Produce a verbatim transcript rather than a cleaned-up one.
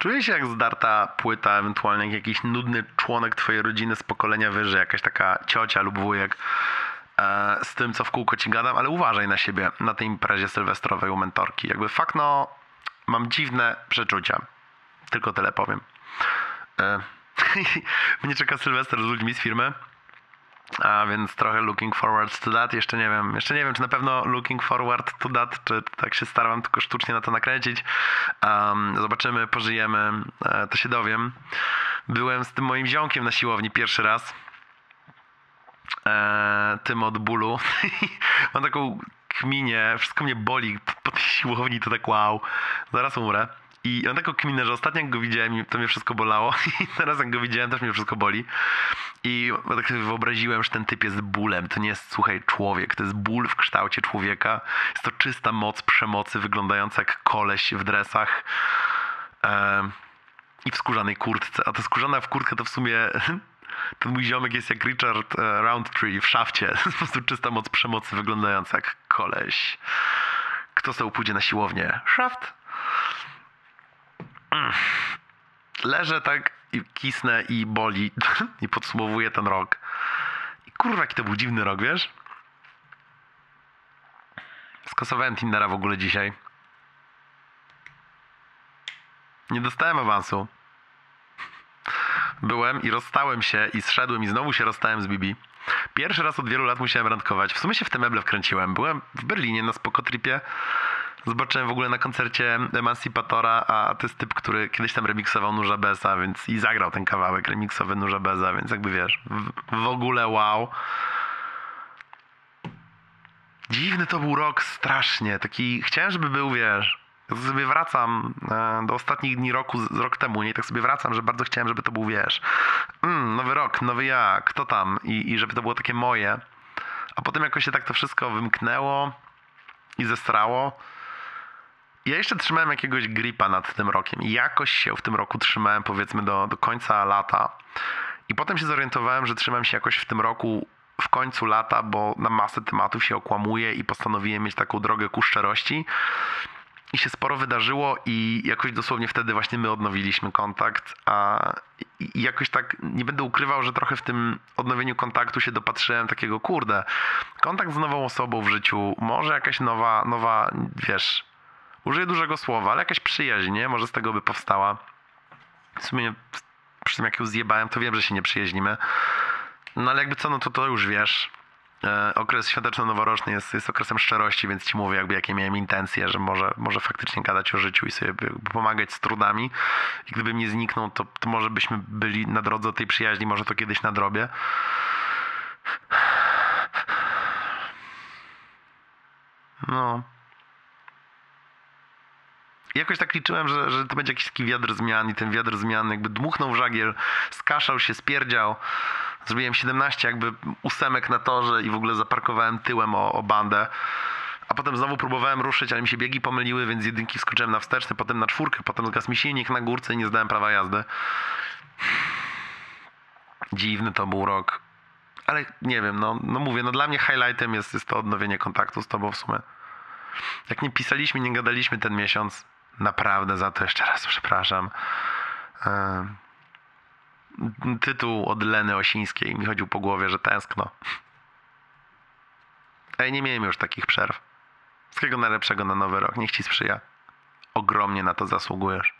Czujesz się jak zdarta płyta, ewentualnie jak jakiś nudny członek twojej rodziny z pokolenia wyżej, jakaś taka ciocia lub wujek, e, z tym, co w kółko ci gadam, ale uważaj na siebie na tej imprezie sylwestrowej u mentorki. Jakby fakt, no, mam dziwne przeczucia. Tylko tyle powiem. E, mnie czeka Sylwester z ludźmi z firmy, a więc trochę looking forward to that. Jeszcze nie wiem, jeszcze nie wiem, czy na pewno looking forward to that, czy tak się starałem tylko sztucznie na to nakręcić. Um, zobaczymy, pożyjemy, e, to się dowiem. Byłem z tym moim ziomkiem na siłowni pierwszy raz. E, tym od bólu. Mam taką kminię, wszystko mnie boli po tej siłowni, to tak wow, zaraz umrę. I on taką kminę, że ostatnio jak go widziałem, to mnie wszystko bolało i teraz jak go widziałem, też mnie wszystko boli. I tak sobie wyobraziłem, że ten typ jest bólem. To nie jest, słuchaj, człowiek. To jest ból w kształcie człowieka. Jest to czysta moc przemocy, wyglądająca jak koleś w dresach e, i w skórzanej kurtce. A ta skórzana w kurtkę to w sumie... Ten mój ziomek jest jak Richard Roundtree w Szafcie. To jest po prostu czysta moc przemocy, wyglądająca jak koleś. Kto sobie pójdzie na siłownię? Shaft? Leżę tak i kisnę i boli i podsumowuję ten rok. I kurwa, jaki to był dziwny rok, wiesz? Skasowałem Tindera w ogóle dzisiaj. Nie dostałem awansu. Byłem i rozstałem się i zszedłem i znowu się rozstałem z Bibi. Pierwszy raz od wielu lat musiałem randkować. W sumie się w te meble wkręciłem. Byłem w Berlinie na Spoko Tripie. Zobaczyłem w ogóle na koncercie Emancypatora, a to jest typ, który kiedyś tam remiksował Nuża Besa, więc i zagrał ten kawałek remiksowy Nuża Besa, więc jakby wiesz, w, w ogóle wow. Dziwny to był rok strasznie, taki chciałem, żeby był, wiesz, ja sobie wracam do ostatnich dni roku, z rok temu, nie, tak sobie wracam, że bardzo chciałem, żeby to był, wiesz, mm, nowy rok, nowy ja, kto tam i, i żeby to było takie moje, a potem jakoś się tak to wszystko wymknęło i zesrało. Ja jeszcze trzymałem jakiegoś gripa nad tym rokiem. Jakoś się w tym roku trzymałem, powiedzmy, do, do końca lata. I potem się zorientowałem, że trzymam się jakoś w tym roku w końcu lata, bo na masę tematów się okłamuję i postanowiłem mieć taką drogę ku szczerości. I się sporo wydarzyło i jakoś dosłownie wtedy właśnie my odnowiliśmy kontakt. A i jakoś tak, nie będę ukrywał, że trochę w tym odnowieniu kontaktu się dopatrzyłem takiego, kurde, kontakt z nową osobą w życiu, może jakaś nowa, nowa, wiesz... Użyję dużego słowa, ale jakaś przyjaźń, nie? Może z tego by powstała. W sumie przy tym, jak ją zjebałem, to wiem, że się nie przyjaźnimy. No ale jakby co, no to to już wiesz. E, okres świąteczno-noworoczny jest, jest okresem szczerości, więc ci mówię jakby jakie miałem intencje, że może, może faktycznie gadać o życiu i sobie pomagać z trudami. I gdybym nie zniknął, to, to może byśmy byli na drodze do tej przyjaźni, może to kiedyś nadrobię. No... Jakoś tak liczyłem, że, że to będzie jakiś taki wiatr zmian i ten wiatr zmian jakby dmuchnął w żagiel, skaszał się, spierdział. Zrobiłem siedemnaście jakby ósemek na torze i w ogóle zaparkowałem tyłem o, o bandę. A potem znowu próbowałem ruszyć, ale mi się biegi pomyliły, więc z jedynki wskoczyłem na wsteczny, potem na czwórkę, potem zgasł mi silnik na górce i nie zdałem prawa jazdy. Dziwny to był rok. Ale nie wiem, no, no mówię, no dla mnie highlightem jest, jest to odnowienie kontaktu z tobą w sumie. Jak nie pisaliśmy, nie gadaliśmy ten miesiąc, naprawdę za to jeszcze raz przepraszam. Yy, tytuł od Leny Osińskiej mi chodził po głowie, że tęskno. Ej, nie miejmy już takich przerw. Wszystkiego najlepszego na nowy rok. Niech ci sprzyja. Ogromnie na to zasługujesz.